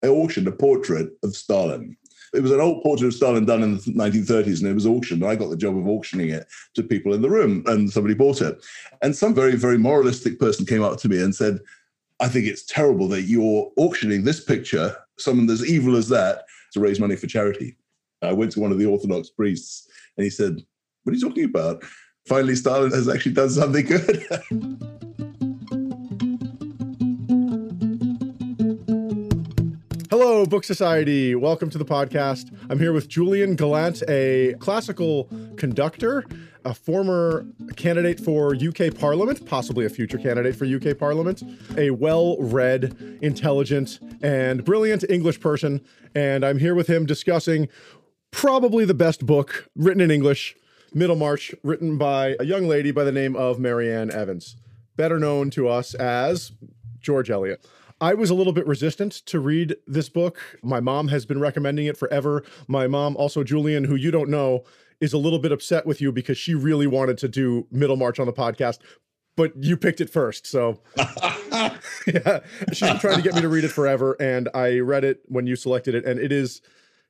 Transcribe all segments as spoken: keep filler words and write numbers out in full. I auctioned a portrait of Stalin. It was an old portrait of Stalin done in the nineteen thirties, and it was auctioned. I got the job of auctioning it to people in the room, and somebody bought it. And some very, very moralistic person came up to me and said, I think it's terrible that you're auctioning this picture, someone as evil as that, to raise money for charity. I went to one of the Orthodox priests, and he said, what are you talking about? Finally, Stalin has actually done something good. Hello, Book Society. Welcome to the podcast. I'm here with Julian Gallant, a classical conductor, a former candidate for U K Parliament, possibly a future candidate for U K Parliament, a well-read, intelligent, and brilliant English person. And I'm here with him discussing probably the best book written in English, Middlemarch, written by a young lady by the name of Marianne Evans, better known to us as George Eliot. I was a little bit resistant to read this book. My mom has been recommending it forever. My mom, also Julian, who you don't know, is a little bit upset with you because she really wanted to do Middlemarch on the podcast, but you picked it first. So yeah, she's been trying to get me to read it forever, and I read it when you selected it, and it is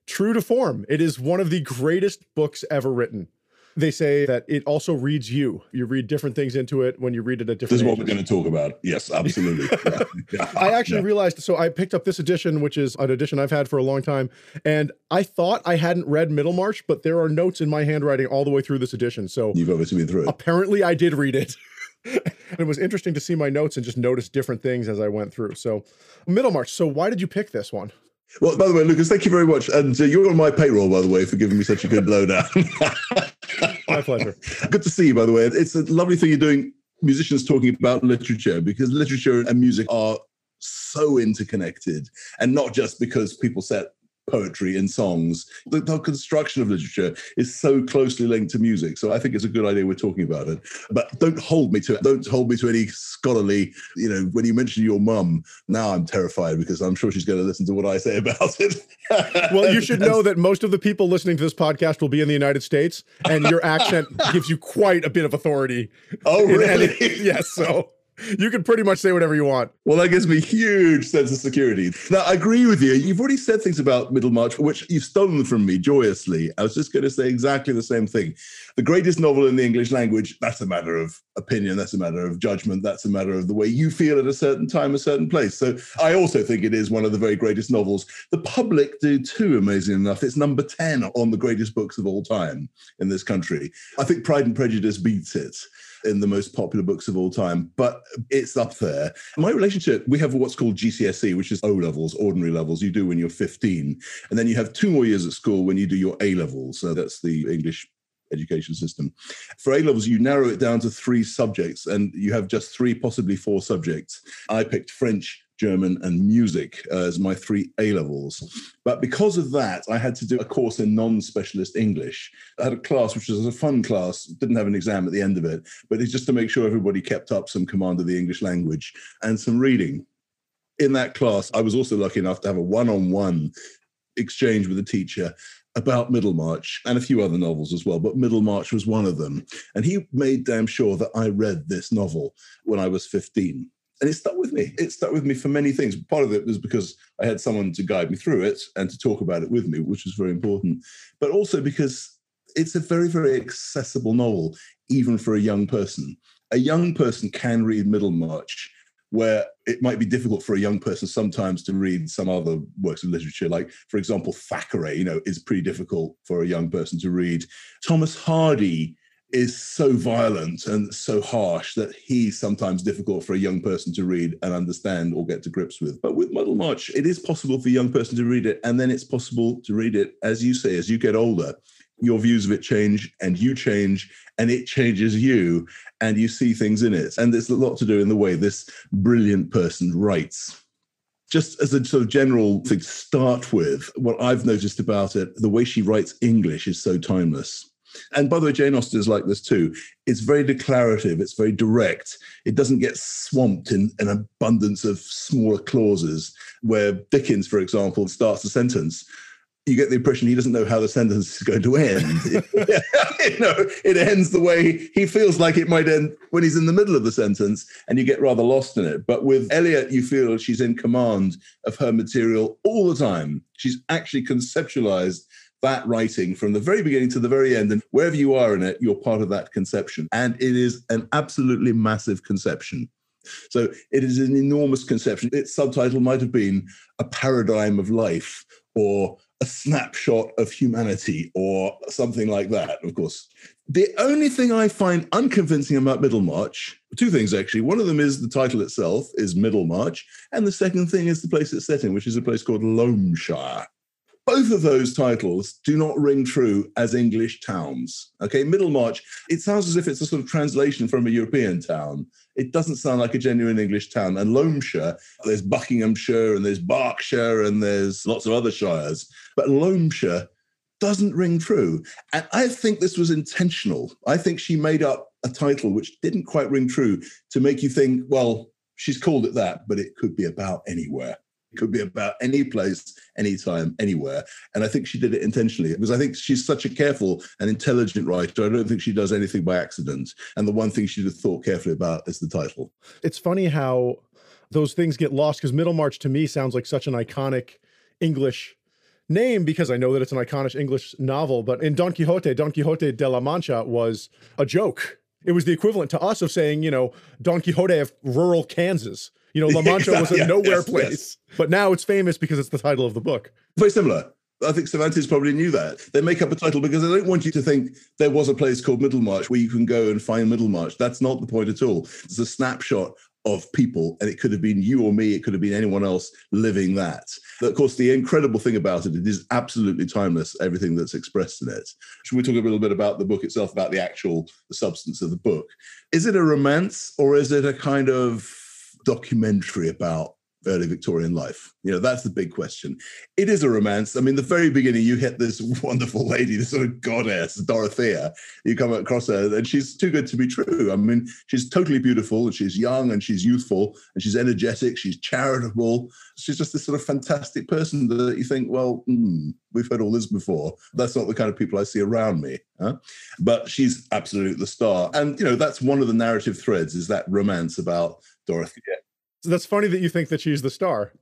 true to form. It is one of the greatest books ever written. They say that it also reads you. You read different things into it when you read it at different ages. This is what we're going to talk about. Yes, absolutely. Yeah. Yeah. I actually yeah. realized, so I picked up this edition, which is an edition I've had for a long time, and I thought I hadn't read Middlemarch, but there are notes in my handwriting all the way through this edition. So you've obviously been through it. Apparently I did read it. It was interesting to see my notes and just notice different things as I went through. So Middlemarch, so why did you pick this one? Well, by the way, Lucas, thank you very much. And uh, you're on my payroll, by the way, for giving me such a good lowdown. My pleasure. Good to see you, by the way. It's a lovely thing you're doing, musicians talking about literature, because literature and music are so interconnected. And not just because people set poetry in songs. The, the construction of literature is so closely linked to music. So I think it's a good idea we're talking about it. But don't hold me to it. Don't hold me to any scholarly, you know, when you mention your mum, now I'm terrified because I'm sure she's going to listen to what I say about it. Well, you should know that most of the people listening to this podcast will be in the United States, and your accent gives you quite a bit of authority. Oh, really? Yes, yeah, so... you can pretty much say whatever you want. Well, that gives me a huge sense of security. Now, I agree with you. You've already said things about Middlemarch, which you've stolen from me joyously. I was just going to say exactly the same thing. The greatest novel in the English language, that's a matter of opinion. That's a matter of judgment. That's a matter of the way you feel at a certain time, a certain place. So I also think it is one of the very greatest novels. The public do too, amazing enough. It's number ten on the greatest books of all time in this country. I think Pride and Prejudice beats it in the most popular books of all time, but it's up there. My relationship, we have what's called G C S E, which is O-levels, ordinary levels, you do when you're fifteen. And then you have two more years at school when you do your A-levels. So that's the English education system. For A-levels, you narrow it down to three subjects, and you have just three, possibly four subjects. I picked French, German, and music as my three A-levels. But because of that, I had to do a course in non-specialist English. I had a class, which was a fun class, didn't have an exam at the end of it, but it's just to make sure everybody kept up some command of the English language and some reading. In that class, I was also lucky enough to have a one-on-one exchange with a teacher about Middlemarch and a few other novels as well, but Middlemarch was one of them. And he made damn sure that I read this novel when I was fifteen. And it stuck with me. It stuck with me for many things. Part of it was because I had someone to guide me through it and to talk about it with me, which was very important. But also because it's a very, very accessible novel, even for a young person. A young person can read Middlemarch, where it might be difficult for a young person sometimes to read some other works of literature. Like, for example, Thackeray, you know, is pretty difficult for a young person to read. Thomas Hardy is so violent and so harsh that he's sometimes difficult for a young person to read and understand or get to grips with. But with Middlemarch, it is possible for a young person to read it, and then it's possible to read it, as you say, as you get older. Your views of it change, and you change, and it changes you, and you see things in it. And there's a lot to do in the way this brilliant person writes. Just as a sort of general thing to start with, what I've noticed about it, the way she writes English is so timeless. And by the way, Jane Austen is like this too. It's very declarative. It's very direct. It doesn't get swamped in an abundance of smaller clauses where Dickens, for example, starts a sentence. you get the impression he doesn't know how the sentence is going to end. You know, it ends the way he feels like it might end when he's in the middle of the sentence, and you get rather lost in it. But with Eliot, you feel she's in command of her material all the time. She's actually conceptualized that writing from the very beginning to the very end, and wherever you are in it, you're part of that conception. And it is an absolutely massive conception. So it is an enormous conception. Its subtitle might have been A Paradigm of Life, or A Snapshot of Humanity, or something like that, of course. The only thing I find unconvincing about Middlemarch, two things actually. One of them is the title itself is Middlemarch, and the second thing is the place it's set in, which is a place called Loamshire. Both of those titles do not ring true as English towns. Okay, Middlemarch, it sounds as if it's a sort of translation from a European town. It doesn't sound like a genuine English town. And Loamshire, there's Buckinghamshire and there's Berkshire and there's lots of other shires. But Loamshire doesn't ring true. And I think this was intentional. I think she made up a title which didn't quite ring true to make you think, well, she's called it that, but it could be about anywhere. It could be about any place, anytime, anywhere. And I think she did it intentionally because I think she's such a careful and intelligent writer. I don't think she does anything by accident. And the one thing she'd have thought carefully about is the title. It's funny how those things get lost, because Middlemarch to me sounds like such an iconic English name, because I know that it's an iconic English novel. But in Don Quixote, Don Quixote de la Mancha was a joke. It was the equivalent to us of saying, you know, Don Quixote of rural Kansas. You know, La Mancha yeah, was a yeah, nowhere yes, place. Yes. But now it's famous because it's the title of the book. Very similar. I think Cervantes probably knew that. They make up a title because they don't want you to think there was a place called Middlemarch where you can go and find Middlemarch. That's not the point at all. It's a snapshot of people, and it could have been you or me, it could have been anyone else living that. But of course, the incredible thing about it, it is absolutely timeless, everything that's expressed in it. Should we talk a little bit about the book itself, about the actual the substance of the book? Is it a romance, or is it a kind of documentary about early Victorian life? You know, that's the big question. It is a romance. I mean, the very beginning, you hit this wonderful lady, this sort of goddess, Dorothea. You come across her, and she's too good to be true. I mean, she's totally beautiful, and she's young, and she's youthful, and she's energetic, she's charitable. She's just this sort of fantastic person that you think, well, mm, we've heard all this before. That's not the kind of people I see around me. Huh? But she's absolutely the star. And, you know, that's one of the narrative threads, is that romance about Dorothea. So that's funny that you think that she's the star.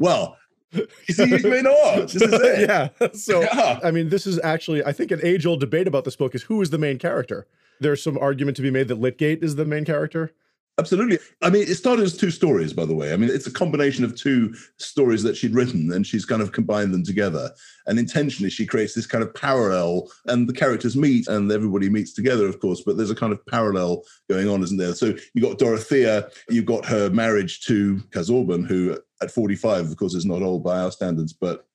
Well, you see, you may not. This is it. Yeah. So, yeah. I mean, this is actually, I think, an age-old debate about this book is who is the main character. There's some argument to be made that Lydgate is the main character. Absolutely. I mean, it started as two stories, by the way. I mean, it's a combination of two stories that she'd written, and she's kind of combined them together. And intentionally, she creates this kind of parallel, and the characters meet, and everybody meets together, of course, but there's a kind of parallel going on, isn't there? So you've got Dorothea, you've got her marriage to Casaubon, who at forty-five, of course, is not old by our standards, but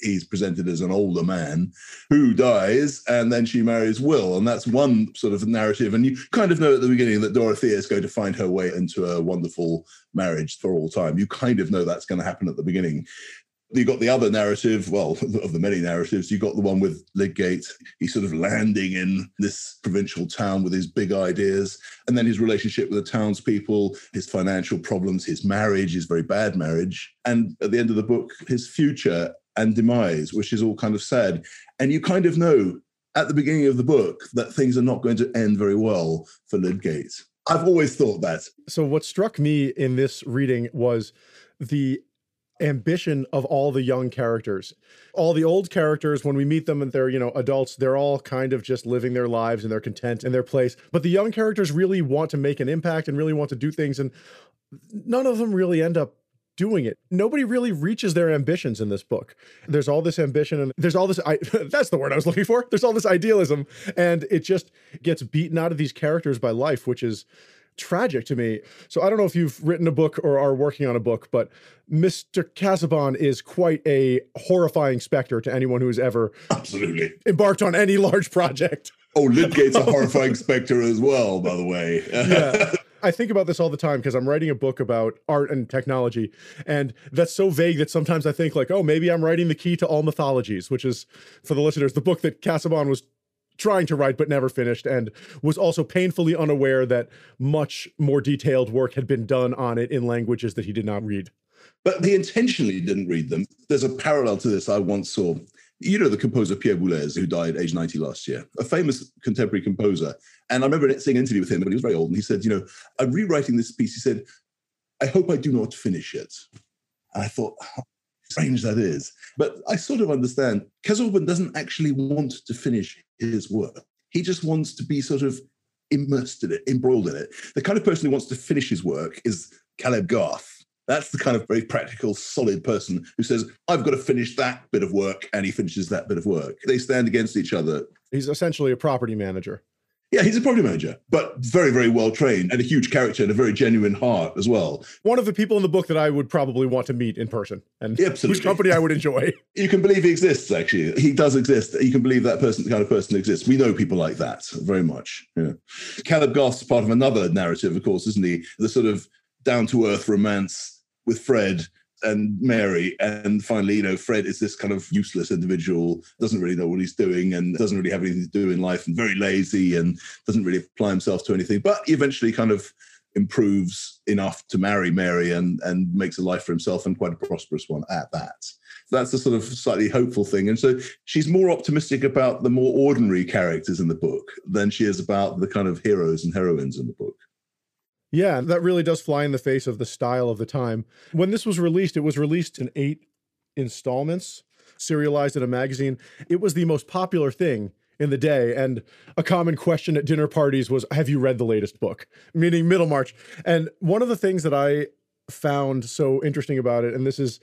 he's presented as an older man who dies, and then she marries Will. And that's one sort of narrative. And you kind of know at the beginning that Dorothea is going to find her way into a wonderful marriage for all time. You kind of know that's going to happen at the beginning. You've got the other narrative, well, of the many narratives, you've got the one with Lydgate. He's sort of landing in this provincial town with his big ideas, and then his relationship with the townspeople, his financial problems, his marriage, his very bad marriage. And at the end of the book, his future and demise, which is all kind of sad. And you kind of know at the beginning of the book that things are not going to end very well for Lydgate. I've always thought that. So what struck me in this reading was the ambition of all the young characters. All the old characters, when we meet them and they're, you know, adults, they're all kind of just living their lives and they're content in their place. But the young characters really want to make an impact and really want to do things. And none of them really end up doing it. Nobody really reaches their ambitions in this book. There's all this ambition and there's all this, I, that's the word I was looking for. There's all this idealism, and it just gets beaten out of these characters by life, which is tragic to me. So I don't know if you've written a book or are working on a book, but Mister Casaubon is quite a horrifying specter to anyone who's ever absolutely embarked on any large project. Oh, Lydgate's a horrifying specter as well, by the way. Yeah. I think about this all the time because I'm writing a book about art and technology, and that's so vague that sometimes I think like, oh, maybe I'm writing The Key to All Mythologies, which is, for the listeners, the book that Casaubon was trying to write but never finished, and was also painfully unaware that much more detailed work had been done on it in languages that he did not read. but he intentionally didn't read them. There's a parallel to this I once saw. You know the composer Pierre Boulez, who died age ninety last year, a famous contemporary composer. And I remember seeing an interview with him when he was very old, and he said, you know, I'm rewriting this piece. He said, I hope I do not finish it. And I thought, how strange that is. But I sort of understand. Casaubon doesn't actually want to finish his work. He just wants to be sort of immersed in it, embroiled in it. The kind of person who wants to finish his work is Caleb Garth. That's the kind of very practical, solid person who says, I've got to finish that bit of work, and he finishes that bit of work. They stand against each other. He's essentially a property manager. Yeah, he's a property manager, but very, very well-trained and a huge character and a very genuine heart as well. One of the people in the book that I would probably want to meet in person and Absolutely. Whose company I would enjoy. You can believe he exists, actually. He does exist. You can believe that person, the kind of person exists. We know people like that very much. Yeah. Caleb Garth's part of another narrative, of course, isn't he? The sort of down-to-earth romance with Fred and Mary. And finally, you know, Fred is this kind of useless individual, doesn't really know what he's doing and doesn't really have anything to do in life and very lazy and doesn't really apply himself to anything, but he eventually kind of improves enough to marry Mary and, and makes a life for himself, and quite a prosperous one at that. That's the sort of slightly hopeful thing. And so she's more optimistic about the more ordinary characters in the book than she is about the kind of heroes and heroines in the book. Yeah, that really does fly in the face of the style of the time. When this was released, it was released in eight installments, serialized in a magazine. It was the most popular thing in the day. And a common question at dinner parties was, have you read the latest book? Meaning Middlemarch. And one of the things that I found so interesting about it, and this is,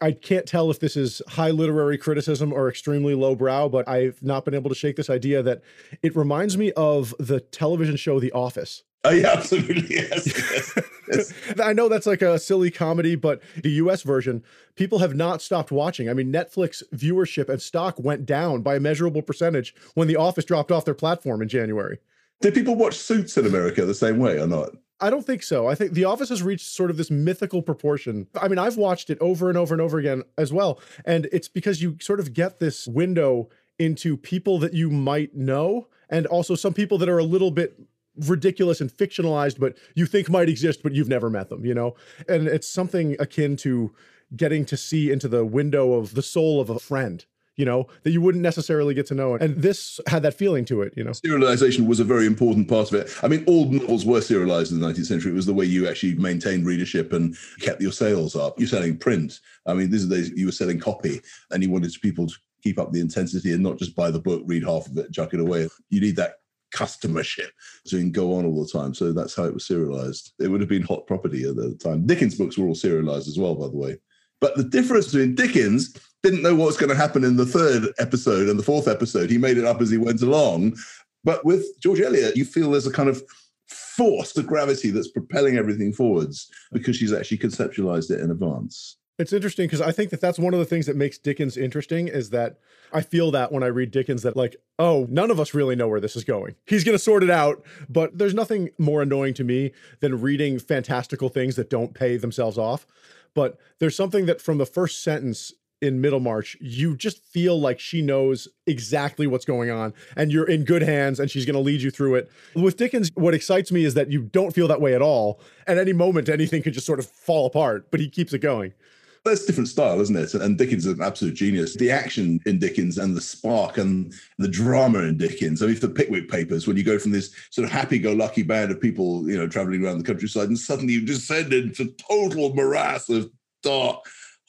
I can't tell if this is high literary criticism or extremely lowbrow, but I've not been able to shake this idea that it reminds me of the television show The Office. Oh, yeah, absolutely. Yes, yes, yes. I know that's like a silly comedy, but the U S version, people have not stopped watching. I mean, Netflix viewership and stock went down by a measurable percentage when The Office dropped off their platform in January. Did people watch Suits in America the same way or not? I don't think so. I think The Office has reached sort of this mythical proportion. I mean, I've watched it over and over and over again as well. And it's because you sort of get this window into people that you might know, and also some people that are a little bit ridiculous and fictionalized, but you think might exist, but you've never met them, you know? And it's something akin to getting to see into the window of the soul of a friend, you know, that you wouldn't necessarily get to know. And this had that feeling to it, you know? Serialization was a very important part of it. I mean, all novels were serialized in the nineteenth century. It was the way you actually maintained readership and kept your sales up. You're selling print. I mean, these are the days you were selling copy, and you wanted people to keep up the intensity and not just buy the book, read half of it, chuck it away. You need that customership, so you can go on all the time. So that's how it was serialized. It would have been hot property at the time. Dickens books were all serialized as well, by the way. But the difference between Dickens didn't know what's going to happen in the third episode and the fourth episode. He made it up as he went along. But with George Eliot, you feel there's a kind of force of gravity that's propelling everything forwards because she's actually conceptualized it in advance. It's interesting because I think that that's one of the things that makes Dickens interesting, is that I feel that when I read Dickens that, like, oh, none of us really know where this is going. He's going to sort it out. But there's nothing more annoying to me than reading fantastical things that don't pay themselves off. But there's something that from the first sentence in Middlemarch, you just feel like she knows exactly what's going on and you're in good hands and she's going to lead you through it. With Dickens, what excites me is that you don't feel that way at all. At any moment, anything could just sort of fall apart, but he keeps it going. That's a different style, isn't it? And Dickens is an absolute genius. The action in Dickens and the spark and the drama in Dickens. I mean, for the Pickwick Papers, when you go from this sort of happy-go-lucky band of people, you know, traveling around the countryside, and suddenly you descend into total morass of dark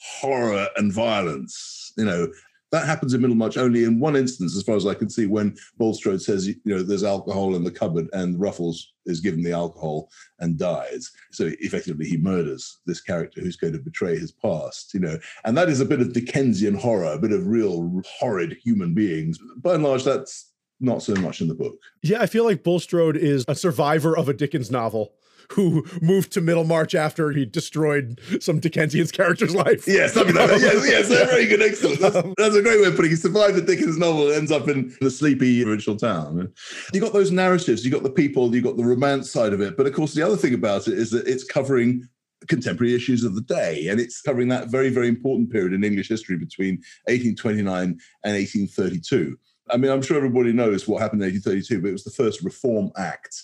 horror and violence. You know, that happens in Middlemarch only in one instance, as far as I can see, when Bulstrode says, you know, there's alcohol in the cupboard, and Raffles is given the alcohol and dies. So effectively, he murders this character who's going to betray his past, you know. And that is a bit of Dickensian horror, a bit of real horrid human beings. By and large, that's not so much in the book. Yeah, I feel like Bulstrode is a survivor of a Dickens novel who moved to Middlemarch after he destroyed some Dickensian's character's life. Yeah, something like that. Yes, yes, that's very good, excellent. That's, that's a great way of putting it. He survived the Dickens novel and ends up in the sleepy provincial town. You got those narratives, you got the people, you got the romance side of it. But of course, the other thing about it is that it's covering contemporary issues of the day, and it's covering that very, very important period in English history between eighteen twenty-nine and eighteen thirty-two. I mean, I'm sure everybody knows what happened in eighteen thirty-two, but it was the first Reform Act.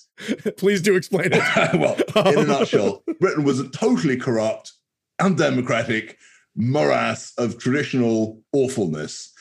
Please do explain it. Well, in a nutshell, Britain was totally corrupt, undemocratic morass of traditional awfulness,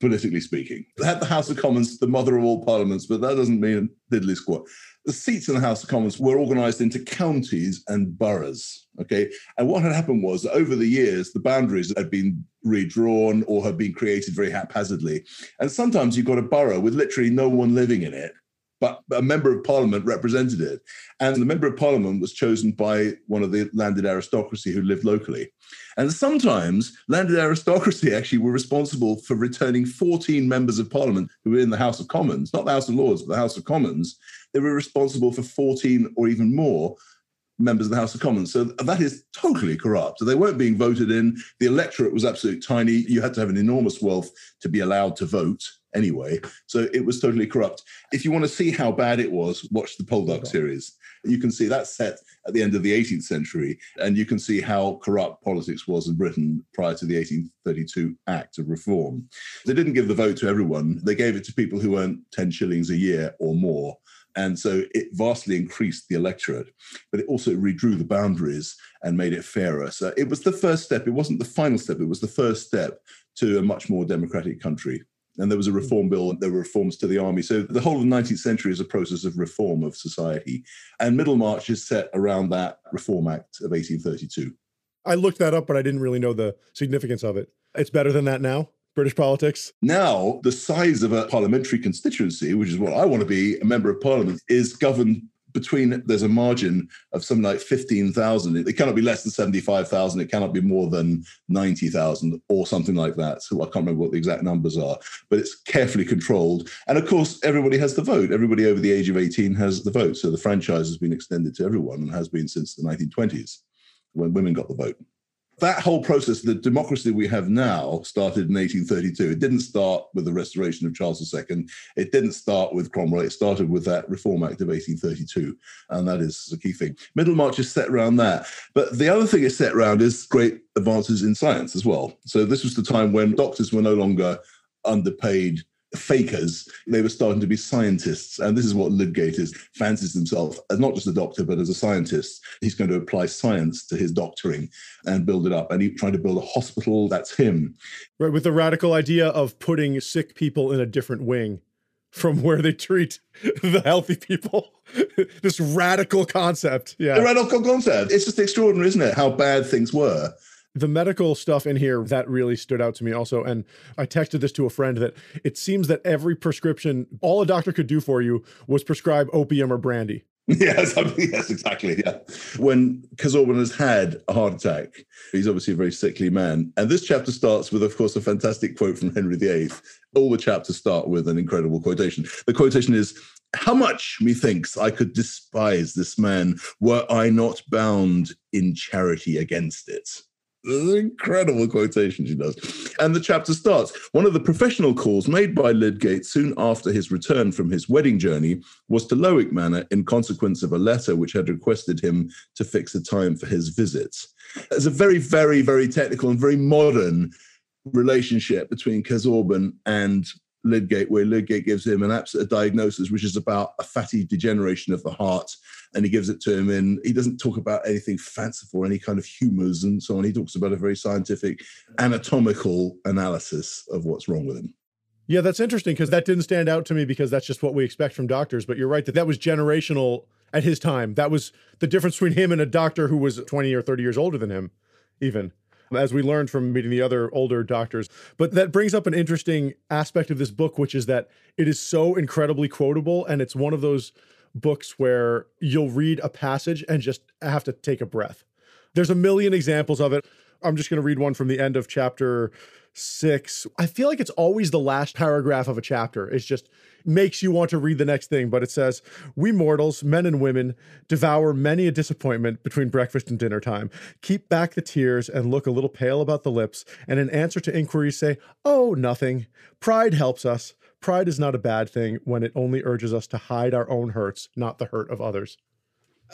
politically speaking. They had the House of Commons, the mother of all parliaments, but that doesn't mean diddly squat. The seats in the House of Commons were organised into counties and boroughs, okay? And what had happened was that over the years, the boundaries had been redrawn or had been created very haphazardly. And sometimes you've got a borough with literally no one living in it, but a member of parliament represented it. And the member of parliament was chosen by one of the landed aristocracy who lived locally. And sometimes landed aristocracy actually were responsible for returning fourteen members of parliament who were in the House of Commons, not the House of Lords, but the House of Commons. They were responsible for fourteen or even more members of the House of Commons. So that is totally corrupt. So they weren't being voted in. The electorate was absolutely tiny. You had to have an enormous wealth to be allowed to vote anyway. So it was totally corrupt. If you want to see how bad it was, watch the Poldark okay. series. You can see that's set at the end of the eighteenth century. And you can see how corrupt politics was in Britain prior to the eighteen thirty-two Act of Reform. They didn't give the vote to everyone. They gave it to people who earned ten shillings a year or more. And so it vastly increased the electorate, but it also redrew the boundaries and made it fairer. So it was the first step. It wasn't the final step. It was the first step to a much more democratic country. And there was a reform bill, and there were reforms to the army. So the whole of the nineteenth century is a process of reform of society. And Middlemarch is set around that Reform Act of eighteen thirty-two. I looked that up, but I didn't really know the significance of it. It's better than that now? British politics? Now, the size of a parliamentary constituency, which is what I want to be, a member of parliament, is governed between, there's a margin of something like fifteen thousand. It cannot be less than seventy-five thousand. It cannot be more than ninety thousand or something like that. So I can't remember what the exact numbers are, but it's carefully controlled. And of course, everybody has the vote. Everybody over the age of eighteen has the vote. So the franchise has been extended to everyone and has been since the nineteen twenties when women got the vote. That whole process, the democracy we have now, started in eighteen thirty-two. It didn't start with the restoration of Charles the Second. It didn't start with Cromwell. It started with that Reform Act of eighteen thirty-two. And that is the key thing. Middlemarch is set around that. But the other thing it's set around is great advances in science as well. So this was the time when doctors were no longer underpaid fakers. They were starting to be scientists. And this is what Lydgate is, fancies himself as not just a doctor, but as a scientist. He's going to apply science to his doctoring and build it up. And he tried to build a hospital. That's him. Right. With the radical idea of putting sick people in a different wing from where they treat the healthy people. This radical concept. Yeah. The radical concept. It's just extraordinary, isn't it? How bad things were. The medical stuff in here, that really stood out to me also. And I texted this to a friend that it seems that every prescription, all a doctor could do for you was prescribe opium or brandy. Yes, I mean, yes, exactly. Yeah. When Casaubon has had a heart attack, he's obviously a very sickly man. And this chapter starts with, of course, a fantastic quote from Henry the Eighth. All the chapters start with an incredible quotation. The quotation is, "How much, methinks, I could despise this man were I not bound in charity against it." This is an incredible quotation she does. And the chapter starts, "One of the professional calls made by Lydgate soon after his return from his wedding journey was to Lowick Manor in consequence of a letter which had requested him to fix a time for his visits." There's a very, very, very technical and very modern relationship between Casaubon and Lydgate, where Lydgate gives him an absolute diagnosis, which is about a fatty degeneration of the heart, and he gives it to him, and he doesn't talk about anything fanciful, any kind of humours and so on. He talks about a very scientific, anatomical analysis of what's wrong with him. Yeah, that's interesting, because that didn't stand out to me, because that's just what we expect from doctors. But you're right that that was generational at his time. That was the difference between him and a doctor who was twenty or thirty years older than him, even, as we learned from meeting the other older doctors. But that brings up an interesting aspect of this book, which is that it is so incredibly quotable. And it's one of those books where you'll read a passage and just have to take a breath. There's a million examples of it. I'm just going to read one from the end of chapter six. I feel like it's always the last paragraph of a chapter. It's just makes you want to read the next thing, but it says, "We mortals, men and women, devour many a disappointment between breakfast and dinner time, keep back the tears and look a little pale about the lips, and in answer to inquiries say, oh, nothing. Pride helps us. Pride is not a bad thing when it only urges us to hide our own hurts, not the hurt of others."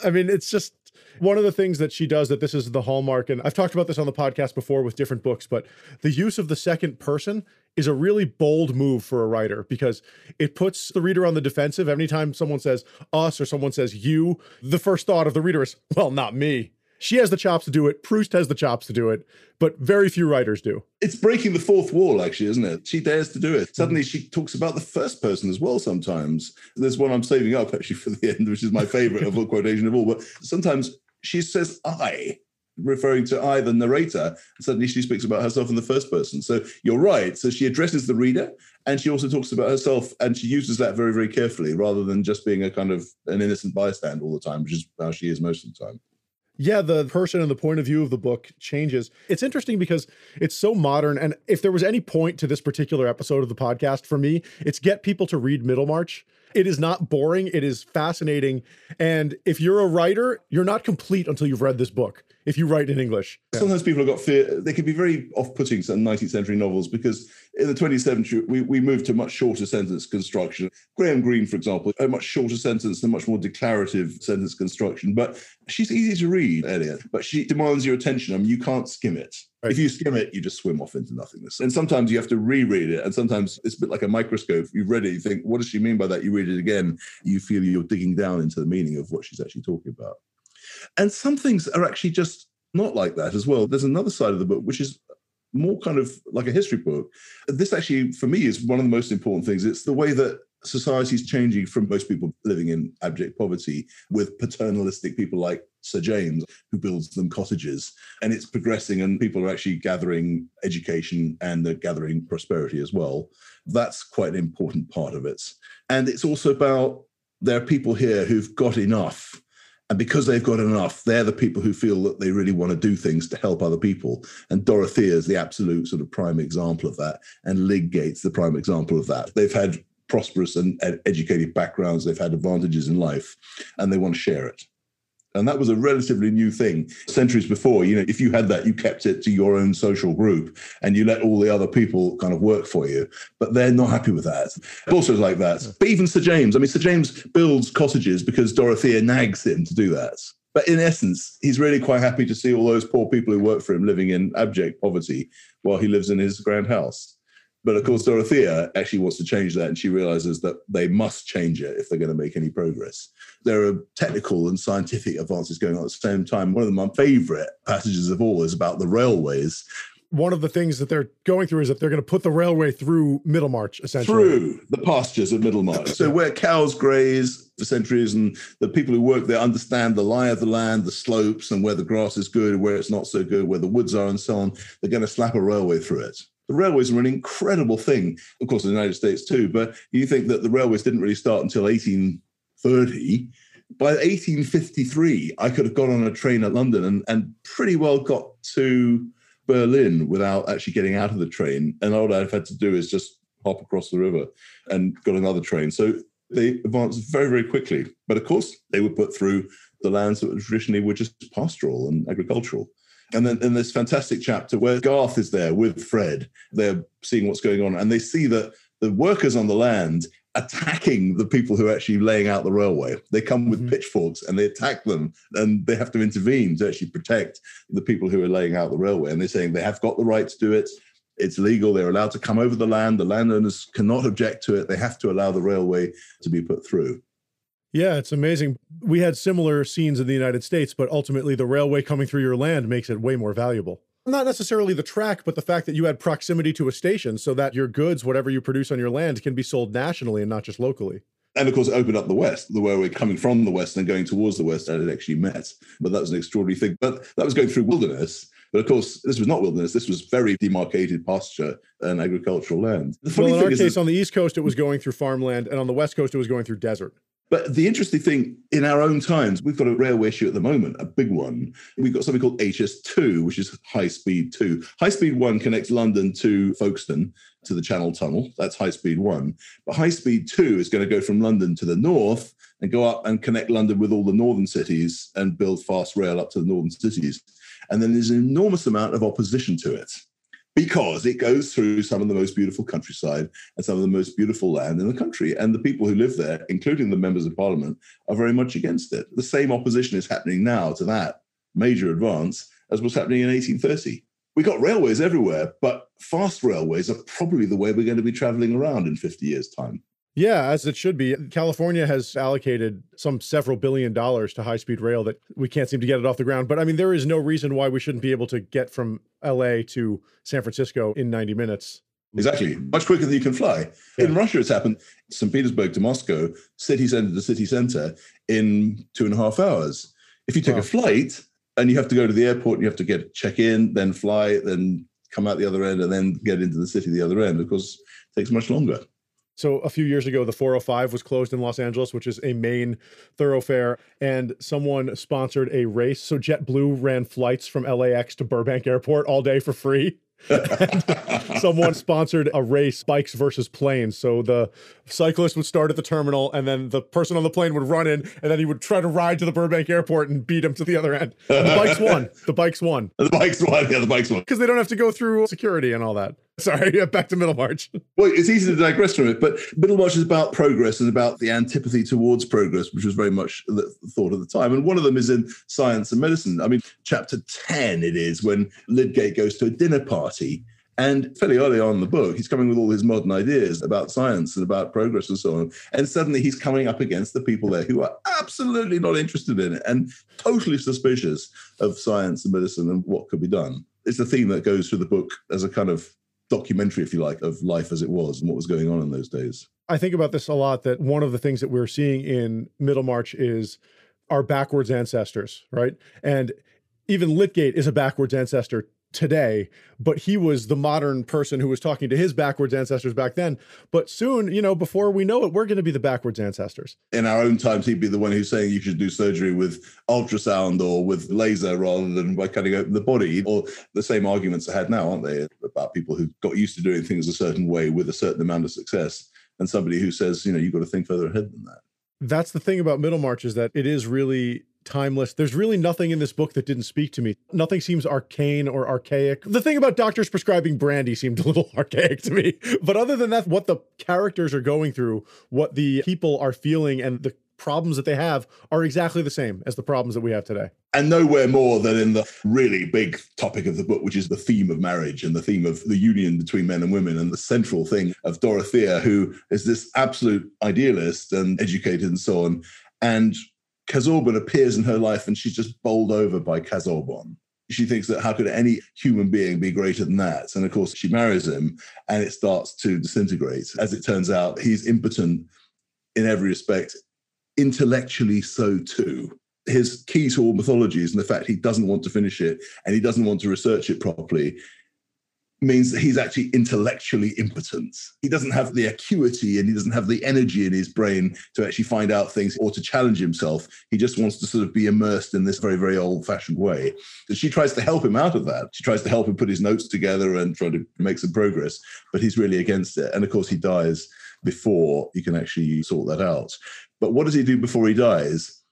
I mean, it's just one of the things that she does, that this is the hallmark. And I've talked about this on the podcast before with different books, but the use of the second person is a really bold move for a writer, because it puts the reader on the defensive. Anytime someone says us or someone says you, the first thought of the reader is, well, not me. She has the chops to do it. Proust has the chops to do it, but very few writers do. It's breaking the fourth wall, actually, isn't it? She dares to do it. Suddenly she talks about the first person as well sometimes. There's one I'm saving up, actually, for the end, which is my favourite of all quotation of all. But sometimes she says, I, referring to I, the narrator, and suddenly she speaks about herself in the first person. So you're right. So she addresses the reader, and she also talks about herself, and she uses that very, very carefully, rather than just being a kind of an innocent bystander all the time, which is how she is most of the time. Yeah, the person and the point of view of the book changes. It's interesting because it's so modern. And if there was any point to this particular episode of the podcast for me, it's get people to read Middlemarch. It is not boring. It is fascinating. And if you're a writer, you're not complete until you've read this book, if you write in English. Sometimes people have got fear. They can be very off-putting, some nineteenth century novels, because in the twentieth century, we, we moved to much shorter sentence construction. Graham Greene, for example, a much shorter sentence and much more declarative sentence construction. But she's easy to read, Eliot, but she demands your attention. I mean, you can't skim it. Right. If you skim it, you just swim off into nothingness. And sometimes you have to reread it. And sometimes it's a bit like a microscope. You read it, you think, what does she mean by that? You read it again. You feel you're digging down into the meaning of what she's actually talking about. And some things are actually just not like that as well. There's another side of the book, which is more kind of like a history book. This actually, for me, is one of the most important things. It's the way that society is changing from most people living in abject poverty with paternalistic people like Sir James, who builds them cottages. And it's progressing, and people are actually gathering education, and they're gathering prosperity as well. That's quite an important part of it. And it's also about there are people here who've got enough. And because they've got enough, they're the people who feel that they really want to do things to help other people. And Dorothea is the absolute sort of prime example of that. And Lydgate's the prime example of that. They've had prosperous and educated backgrounds. They've had advantages in life, and they want to share it. And that was a relatively new thing centuries before. You know, if you had that, you kept it to your own social group and you let all the other people kind of work for you. But they're not happy with that. Bulstrode's like that. But even Sir James, I mean, Sir James builds cottages because Dorothea nags him to do that. But in essence, he's really quite happy to see all those poor people who work for him living in abject poverty while he lives in his grand house. But of course, Dorothea actually wants to change that, and she realizes that they must change it if they're going to make any progress. There are technical and scientific advances going on at the same time. One of my favorite passages of all is about the railways. One of the things that they're going through is that they're going to put the railway through Middlemarch, essentially. Through the pastures of Middlemarch. So where cows graze for centuries, and the people who work there understand the lie of the land, the slopes, and where the grass is good, where it's not so good, where the woods are, and so on. They're going to slap a railway through it. The railways were an incredible thing, of course, in the United States too, but you think that the railways didn't really start until eighteen thirty. By eighteen fifty-three, I could have got on a train at London and, and pretty well got to Berlin without actually getting out of the train. And all I've had to do is just hop across the river and got another train. So they advanced very, very quickly. But of course, they were put through the lands that traditionally were just pastoral and agricultural. And then in this fantastic chapter where Garth is there with Fred, they're seeing what's going on, and they see that the workers on the land attacking the people who are actually laying out the railway. They come with mm-hmm. pitchforks and they attack them, and they have to intervene to actually protect the people who are laying out the railway. And they're saying they have got the right to do it. It's legal. They're allowed to come over the land. The landowners cannot object to it. They have to allow the railway to be put through. Yeah, it's amazing. We had similar scenes in the United States, but ultimately the railway coming through your land makes it way more valuable. Not necessarily the track, but the fact that you had proximity to a station so that your goods, whatever you produce on your land, can be sold nationally and not just locally. And of course, it opened up the West, the way we're coming from the West and going towards the West that it actually met. But that was an extraordinary thing. But that was going through wilderness. But of course, this was not wilderness. This was very demarcated pasture and agricultural land. The funny well, in thing our is case, that- on the East Coast, it was going through farmland. And on the West Coast, it was going through desert. But the interesting thing, in our own times, we've got a railway issue at the moment, a big one. We've got something called H S two, which is High Speed two. High Speed one connects London to Folkestone, to the Channel Tunnel. That's High Speed one. But High Speed two is going to go from London to the north and go up and connect London with all the northern cities and build fast rail up to the northern cities. And then there's an enormous amount of opposition to it, because it goes through some of the most beautiful countryside and some of the most beautiful land in the country. And the people who live there, including the members of parliament, are very much against it. The same opposition is happening now to that major advance as was happening in eighteen thirty. We got railways everywhere, but fast railways are probably the way we're going to be travelling around in fifty years' time. Yeah, as it should be. California has allocated some several billion dollars to high-speed rail that we can't seem to get it off the ground. But I mean, there is no reason why we shouldn't be able to get from L A to San Francisco in ninety minutes. Exactly. Much quicker than you can fly. Yeah. In Russia, it's happened. Saint Petersburg to Moscow, city center to city center in two and a half hours. If you take wow. a flight and you have to go to the airport, and you have to get check in, then fly, then come out the other end and then get into the city the other end. Of course, it takes much longer. So a few years ago, the four oh five was closed in Los Angeles, which is a main thoroughfare, and someone sponsored a race. So JetBlue ran flights from L A X to Burbank Airport all day for free. Someone sponsored a race, bikes versus planes. So the cyclist would start at the terminal and then the person on the plane would run in and then he would try to ride to the Burbank airport and beat him to the other end. And the bikes won. The bikes won. The bikes won. Yeah, the bikes won. Because they don't have to go through security and all that. Sorry, yeah, back to Middlemarch. Well, it's easy to digress from it, but Middlemarch is about progress and about the antipathy towards progress, which was very much the thought of the time. And one of them is in Science and Medicine. I mean, chapter ten it is, when Lydgate goes to a dinner party. And fairly early on in the book, he's coming with all his modern ideas about science and about progress and so on. And suddenly he's coming up against the people there who are absolutely not interested in it and totally suspicious of science and medicine and what could be done. It's a theme that goes through the book as a kind of documentary, if you like, of life as it was and what was going on in those days. I think about this a lot, that one of the things that we're seeing in Middlemarch is our backwards ancestors, right? And even Lydgate is a backwards ancestor today, but he was the modern person who was talking to his backwards ancestors back then. But soon, you know, before we know it, we're going to be the backwards ancestors. In our own times, he'd be the one who's saying you should do surgery with ultrasound or with laser rather than by cutting open the body. Or the same arguments I had now, aren't they, about people who got used to doing things a certain way with a certain amount of success, and somebody who says, you know, you've got to think further ahead than that. That's the thing about Middlemarch, is that it is really timeless. There's really nothing in this book that didn't speak to me. Nothing seems arcane or archaic. The thing about doctors prescribing brandy seemed a little archaic to me. But other than that, what the characters are going through, what the people are feeling, and the problems that they have are exactly the same as the problems that we have today. And nowhere more than in the really big topic of the book, which is the theme of marriage and the theme of the union between men and women, and the central thing of Dorothea, who is this absolute idealist and educated and so on. And Casaubon appears in her life and she's just bowled over by Casaubon. She thinks that how could any human being be greater than that? And of course, she marries him and it starts to disintegrate. As it turns out, he's impotent in every respect, intellectually so too. His key to all mythology is in the fact he doesn't want to finish it and he doesn't want to research it properly. Means that he's actually intellectually impotent. He doesn't have the acuity and he doesn't have the energy in his brain to actually find out things or to challenge himself. He just wants to sort of be immersed in this very, very old-fashioned way. And she tries to help him out of that. She tries to help him put his notes together and try to make some progress, but he's really against it. And of course, he dies before he can actually sort that out. But what does he do before he dies?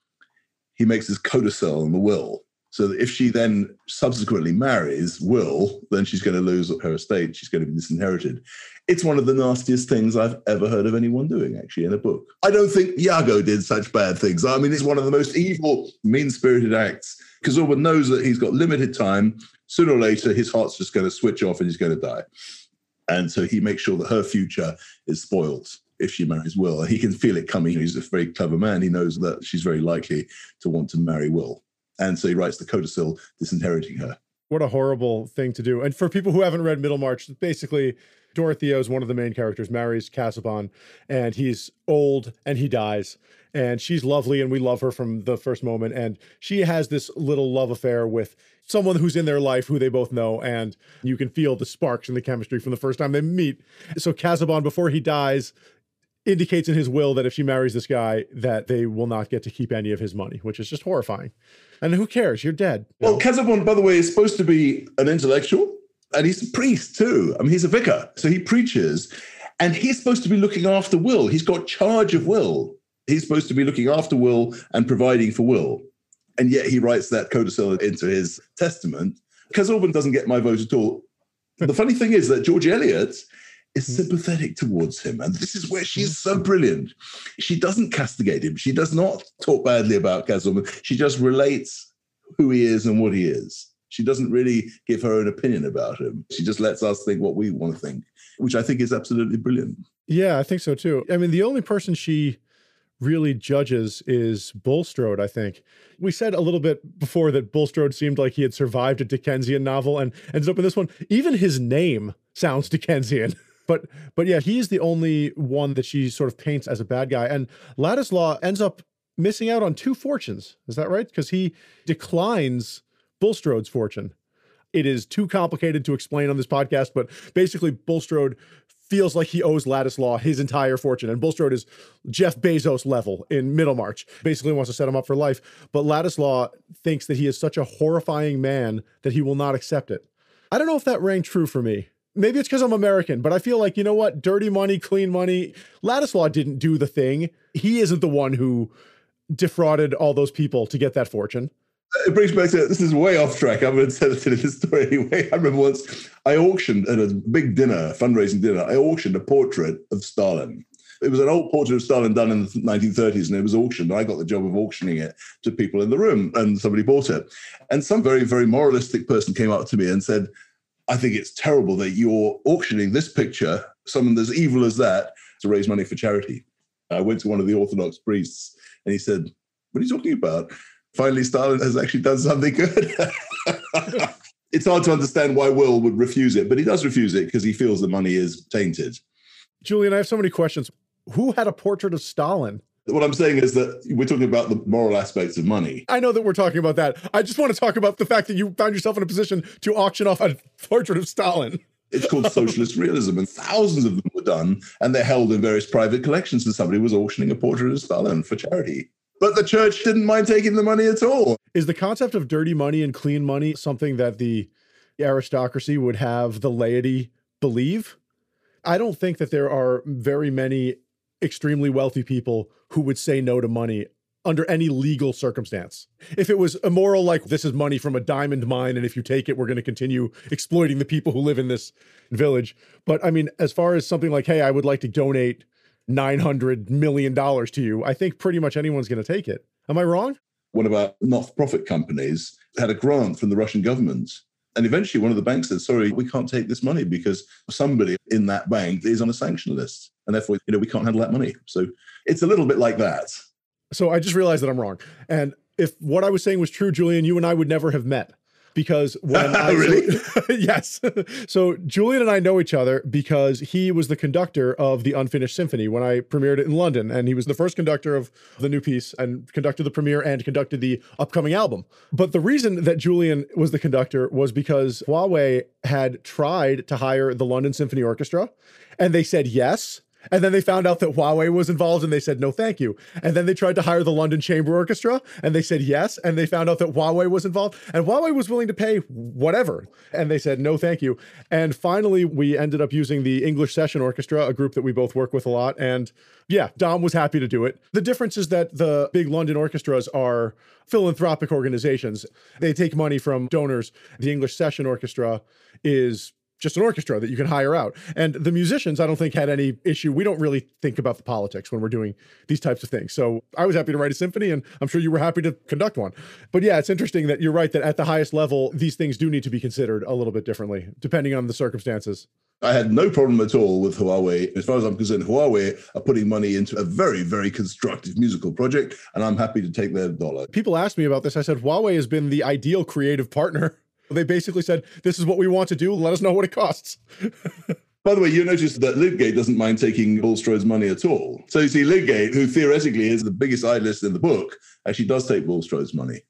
He makes his codicil in the will. So that if she then subsequently marries Will, then she's going to lose her estate. She's going to be disinherited. It's one of the nastiest things I've ever heard of anyone doing, actually, in a book. I don't think Iago did such bad things. I mean, it's one of the most evil, mean-spirited acts. Casaubon knows that he's got limited time. Sooner or later, his heart's just going to switch off and he's going to die. And so he makes sure that her future is spoiled if she marries Will. He can feel it coming. He's a very clever man. He knows that she's very likely to want to marry Will. And so he writes the codicil disinheriting her. What a horrible thing to do. And for people who haven't read Middlemarch, basically Dorothea is one of the main characters, marries Casaubon, and he's old and he dies. And she's lovely and we love her from the first moment. And she has this little love affair with someone who's in their life who they both know. And you can feel the sparks in the chemistry from the first time they meet. So Casaubon, before he dies, indicates in his will that if she marries this guy, that they will not get to keep any of his money, which is just horrifying. And who cares? You're dead. You well, Casaubon, by the way, is supposed to be an intellectual, and he's a priest too. I mean, he's a vicar, so he preaches, and he's supposed to be looking after Will. He's got charge of Will. He's supposed to be looking after Will and providing for Will. And yet he writes that codicil into his testament. Casaubon doesn't get my vote at all. The funny thing is that George Eliot is sympathetic towards him. And this is where she's so brilliant. She doesn't castigate him. She does not talk badly about Casaubon. She just relates who he is and what he is. She doesn't really give her own opinion about him. She just lets us think what we want to think, which I think is absolutely brilliant. Yeah, I think so too. I mean, the only person she really judges is Bulstrode, I think. We said a little bit before that Bulstrode seemed like he had survived a Dickensian novel and ends up in this one. Even his name sounds Dickensian. But but yeah, he's the only one that she sort of paints as a bad guy. And Ladislaw ends up missing out on two fortunes. Is that right? Because he declines Bulstrode's fortune. It is too complicated to explain on this podcast, but basically Bulstrode feels like he owes Ladislaw his entire fortune. And Bulstrode is Jeff Bezos level in Middlemarch. Basically wants to set him up for life. But Ladislaw thinks that he is such a horrifying man that he will not accept it. I don't know if that rang true for me. Maybe it's because I'm American, but I feel like, you know what? Dirty money, clean money. Ladislaw didn't do the thing. He isn't the one who defrauded all those people to get that fortune. It brings me back to, this is way off track. I'm going to tell this story anyway. I remember once I auctioned at a big dinner, fundraising dinner, I auctioned a portrait of Stalin. It was an old portrait of Stalin done in the nineteen thirties, and it was auctioned. I got the job of auctioning it to people in the room, and somebody bought it. And some very, very moralistic person came up to me and said, I think it's terrible that you're auctioning this picture, someone as evil as that, to raise money for charity. I went to one of the Orthodox priests, and he said, what are you talking about? Finally, Stalin has actually done something good. It's hard to understand why Will would refuse it, but he does refuse it because he feels the money is tainted. Julian, I have so many questions. Who had a portrait of Stalin? What I'm saying is that we're talking about the moral aspects of money. I know that we're talking about that. I just want to talk about the fact that you found yourself in a position to auction off a portrait of Stalin. It's called socialist realism, and thousands of them were done, and they're held in various private collections, and somebody was auctioning a portrait of Stalin for charity. But the church didn't mind taking the money at all. Is the concept of dirty money and clean money something that the aristocracy would have the laity believe? I don't think that there are very many extremely wealthy people who would say no to money under any legal circumstance. If it was immoral, like this is money from a diamond mine, and if you take it, we're going to continue exploiting the people who live in this village. But I mean, as far as something like, hey, I would like to donate nine hundred million dollars to you, I think pretty much anyone's going to take it. Am I wrong? One of our not-for-profit companies had a grant from the Russian government. And eventually one of the banks said, sorry, we can't take this money because somebody in that bank is on a sanction list. And therefore, you know, we can't handle that money. So it's a little bit like that. So I just realized that I'm wrong. And if what I was saying was true, Julian, you and I would never have met. Because when I really? Yes. So Julian and I know each other because he was the conductor of the Unfinished Symphony when I premiered it in London. And he was the first conductor of the new piece and conducted the premiere and conducted the upcoming album. But the reason that Julian was the conductor was because Huawei had tried to hire the London Symphony Orchestra, and they said yes. And then they found out that Huawei was involved, and they said, no, thank you. And then they tried to hire the London Chamber Orchestra, and they said yes. And they found out that Huawei was involved, and Huawei was willing to pay whatever. And they said, no, thank you. And finally, we ended up using the English Session Orchestra, a group that we both work with a lot. And yeah, Dom was happy to do it. The difference is that the big London orchestras are philanthropic organizations. They take money from donors. The English Session Orchestra is just an orchestra that you can hire out. And the musicians, I don't think, had any issue. We don't really think about the politics when we're doing these types of things. So I was happy to write a symphony, and I'm sure you were happy to conduct one. But yeah, it's interesting that you're right that at the highest level, these things do need to be considered a little bit differently, depending on the circumstances. I had no problem at all with Huawei. As far as I'm concerned, Huawei are putting money into a very, very constructive musical project, and I'm happy to take their dollar. People asked me about this. I said, Huawei has been the ideal creative partner. They basically said, this is what we want to do. Let us know what it costs. By the way, you notice that Lydgate doesn't mind taking Bulstrode's money at all. So you see Lydgate, who theoretically is the biggest idlist in the book, actually does take Bulstrode's money.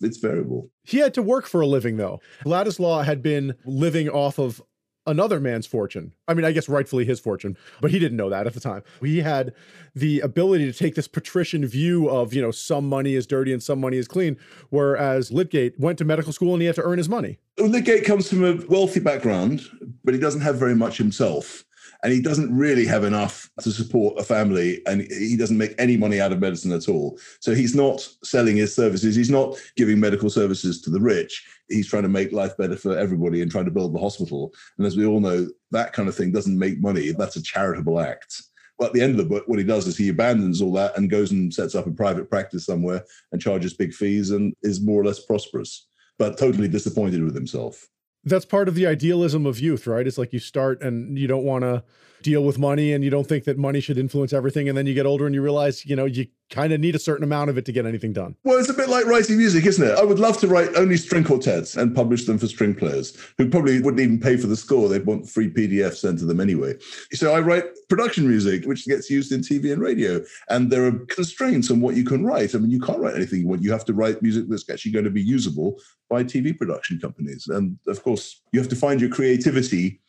It's variable. He had to work for a living, though. Ladislaw had been living off of another man's fortune. I mean, I guess rightfully his fortune, but he didn't know that at the time. He had the ability to take this patrician view of, you know, some money is dirty and some money is clean, whereas Lydgate went to medical school and he had to earn his money. Well, Lydgate comes from a wealthy background, but he doesn't have very much himself. And he doesn't really have enough to support a family, and he doesn't make any money out of medicine at all. So he's not selling his services. He's not giving medical services to the rich. He's trying to make life better for everybody and trying to build the hospital. And as we all know, that kind of thing doesn't make money. That's a charitable act. Well, at the end of the book, what he does is he abandons all that and goes and sets up a private practice somewhere and charges big fees and is more or less prosperous. but totally disappointed with himself. That's part of the idealism of youth, right? It's like you start and you don't want to deal with money and you don't think that money should influence everything. And then you get older and you realize, you know, you kind of need a certain amount of it to get anything done. Well, it's a bit like writing music, isn't it? I would love to write only string quartets and publish them for string players who probably wouldn't even pay for the score. They'd want free P D F sent to them anyway. So I write production music, which gets used in T V and radio. And there are constraints on what you can write. I mean, you can't write anything you want. You have to write music that's actually going to be usable by T V production companies. And of course, you have to find your creativity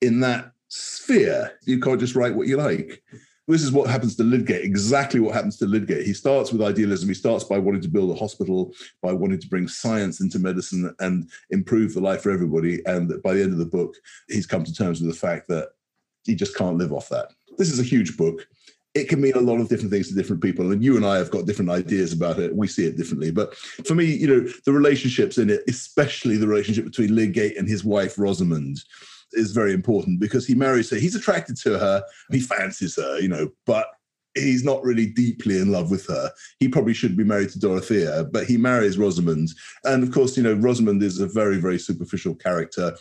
in that sphere. You can't just write what you like. This is what happens to Lydgate, exactly what happens to Lydgate. He starts with idealism. He starts by wanting to build a hospital, by wanting to bring science into medicine and improve the life for everybody. And by the end of the book, he's come to terms with the fact that he just can't live off that. This is a huge book. It can mean a lot of different things to different people. And you and I have got different ideas about it. We see it differently. But for me, you know, the relationships in it, especially the relationship between Lydgate and his wife, Rosamond, is very important because he marries her. He's attracted to her. He fancies her, you know, but he's not really deeply in love with her. He probably should be married to Dorothea, but he marries Rosamond. And of course, you know, Rosamond is a very, very superficial character.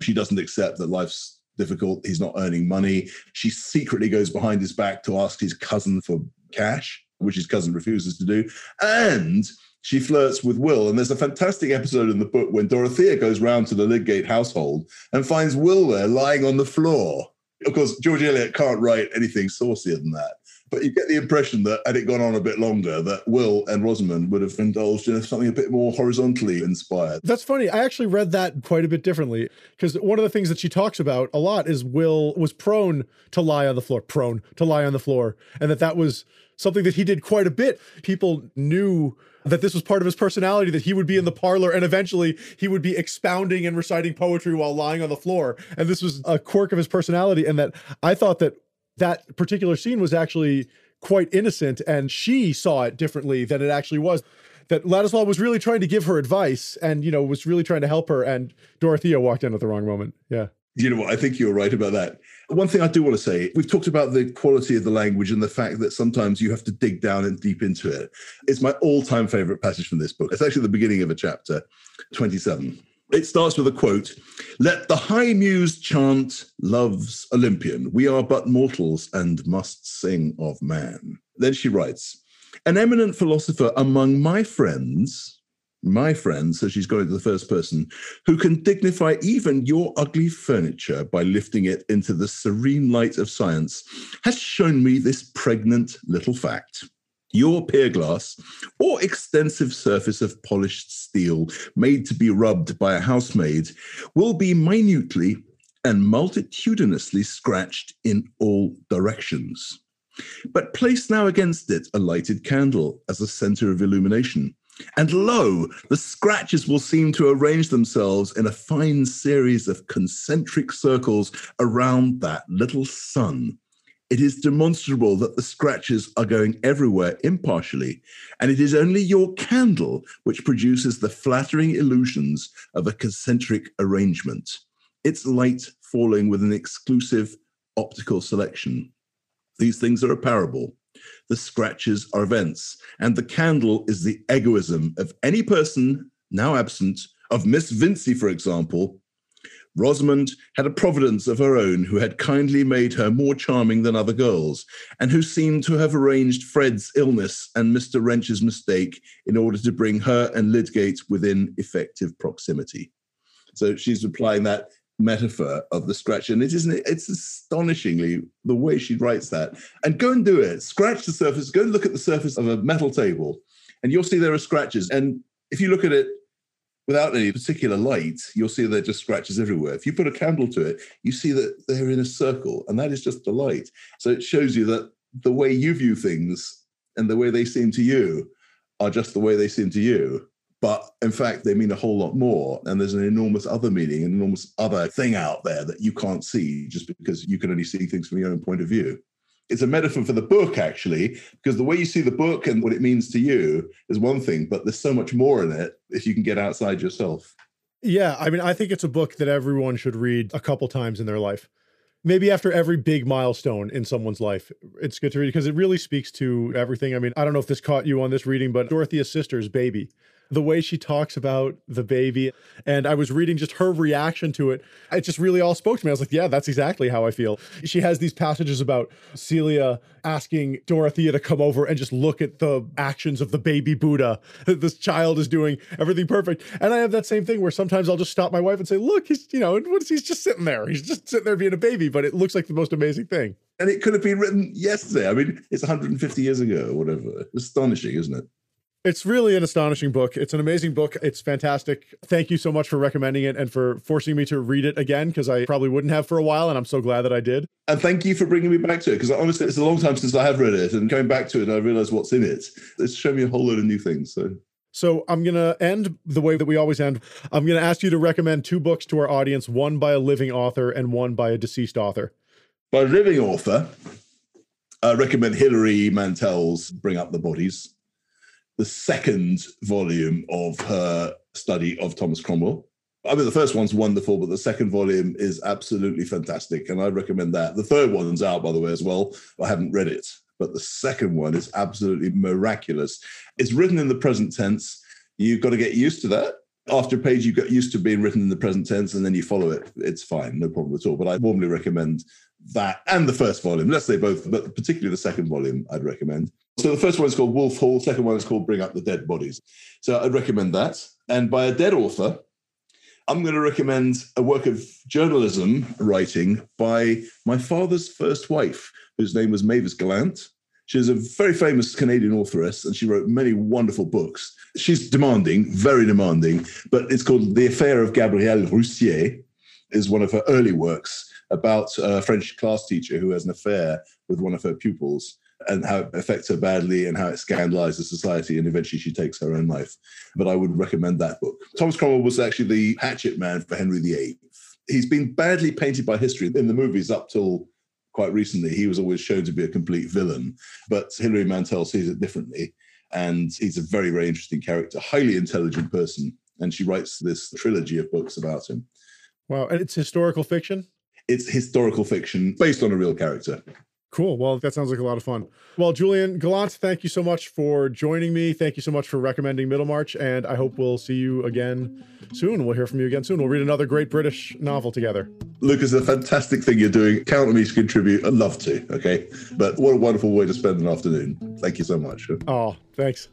She doesn't accept that life's difficult. He's not earning money. She secretly goes behind his back to ask his cousin for cash, which his cousin refuses to do. And she flirts with Will. And there's a fantastic episode in the book when Dorothea goes round to the Lydgate household and finds Will there lying on the floor. Of course, George Eliot can't write anything saucier than that. But you get the impression that had it gone on a bit longer, that Will and Rosamond would have indulged in something a bit more horizontally inspired. That's funny. I actually read that quite a bit differently, because one of the things that she talks about a lot is Will was prone to lie on the floor, prone to lie on the floor, and that that was something that he did quite a bit. People knew that this was part of his personality, that he would be in the parlor and eventually he would be expounding and reciting poetry while lying on the floor. And this was a quirk of his personality. And that I thought that that particular scene was actually quite innocent, and she saw it differently than it actually was. That Ladislaw was really trying to give her advice and, you know, was really trying to help her, and Dorothea walked in at the wrong moment. Yeah. You know what? I think you're right about that. One thing I do want to say, we've talked about the quality of the language and the fact that sometimes you have to dig down and deep into it. It's my all-time favorite passage from this book. It's actually the beginning of a chapter, twenty-seven. It starts with a quote, "Let the high muse chant love's Olympian. We are but mortals and must sing of man." Then she writes, "An eminent philosopher among my friends..." My friend, so she's going to the first person, "who can dignify even your ugly furniture by lifting it into the serene light of science, has shown me this pregnant little fact. Your pier glass, or extensive surface of polished steel made to be rubbed by a housemaid, will be minutely and multitudinously scratched in all directions. But place now against it a lighted candle as a center of illumination. And lo, the scratches will seem to arrange themselves in a fine series of concentric circles around that little sun. It is demonstrable that the scratches are going everywhere impartially, and it is only your candle which produces the flattering illusions of a concentric arrangement, its light falling with an exclusive optical selection. These things are a parable. The scratches are events, and the candle is the egoism of any person now absent, of Miss Vincey, for example. Rosamond had a providence of her own who had kindly made her more charming than other girls, and who seemed to have arranged Fred's illness and Mister Wrench's mistake in order to bring her and Lydgate within effective proximity." So she's applying that metaphor of the scratch, and it isn't it's astonishingly the way she writes that. And go and do it. Scratch the surface. Go and look at the surface of a metal table, and you'll see there are scratches. And if you look at it without any particular light, you'll see there are just scratches everywhere. If you put a candle to it, you see that they're in a circle, and that is just the light. So it shows you that the way you view things and the way they seem to you are just the way they seem to you. But in fact, they mean a whole lot more. And there's an enormous other meaning, an enormous other thing out there that you can't see just because you can only see things from your own point of view. It's a metaphor for the book, actually, because the way you see the book and what it means to you is one thing, but there's so much more in it if you can get outside yourself. Yeah, I mean, I think it's a book that everyone should read a couple times in their life. Maybe after every big milestone in someone's life, it's good to read because it really speaks to everything. I mean, I don't know if this caught you on this reading, but Dorothea's sister's baby the way she talks about the baby. And I was reading just her reaction to it. It just really all spoke to me. I was like, yeah, that's exactly how I feel. She has these passages about Celia asking Dorothea to come over and just look at the actions of the baby Buddha. This child is doing everything perfect. And I have that same thing where sometimes I'll just stop my wife and say, look, he's, you know, he's just sitting there. He's just sitting there being a baby, but it looks like the most amazing thing. And it could have been written yesterday. I mean, it's one hundred fifty years ago or whatever. Astonishing, isn't it? It's really an astonishing book. It's an amazing book. It's fantastic. Thank you so much for recommending it and for forcing me to read it again, because I probably wouldn't have for a while, and I'm so glad that I did. And thank you for bringing me back to it, because honestly, it's a long time since I have read it, and going back to it, I realized what's in it. It's shown me a whole load of new things. So. So I'm going to end the way that we always end. I'm going to ask you to recommend two books to our audience, one by a living author and one by a deceased author. By a living author, I recommend Hilary Mantel's Bring Up the Bodies, the second volume of her study of Thomas Cromwell. I mean, the first one's wonderful, but the second volume is absolutely fantastic, and I recommend that. The third one's out, by the way, as well. I haven't read it, but the second one is absolutely miraculous. It's written in the present tense. You've got to get used to that. After a page, you get used to being written in the present tense, and then you follow it. It's fine, no problem at all. But I warmly recommend that and the first volume. Let's say both, but particularly the second volume I'd recommend. So the first one is called Wolf Hall. Second one is called Bring Up the Dead Bodies. So I'd recommend that. And by a dead author, I'm going to recommend a work of journalism writing by my father's first wife, whose name was Mavis Gallant. She's a very famous Canadian authoress, and she wrote many wonderful books. She's demanding, very demanding, but it's called The Affair of Gabrielle Roussier, is one of her early works about a French class teacher who has an affair with one of her pupils, and how it affects her badly and how it scandalizes society, and eventually she takes her own life. But I would recommend that book. Thomas Cromwell was actually the hatchet man for Henry the Eighth. He's been badly painted by history. In the movies up till quite recently, he was always shown to be a complete villain. But Hilary Mantel sees it differently, and he's a very, very interesting character, highly intelligent person, and she writes this trilogy of books about him. Wow, and it's historical fiction? It's historical fiction based on a real character. Cool. Well, that sounds like a lot of fun. Well, Julian Gallant, thank you so much for joining me. Thank you so much for recommending Middlemarch, and I hope we'll see you again soon. We'll hear from you again soon. We'll read another great British novel together. Luke, it's a fantastic thing you're doing. Count on me to contribute. I'd love to, okay? But what a wonderful way to spend an afternoon. Thank you so much. Oh, thanks.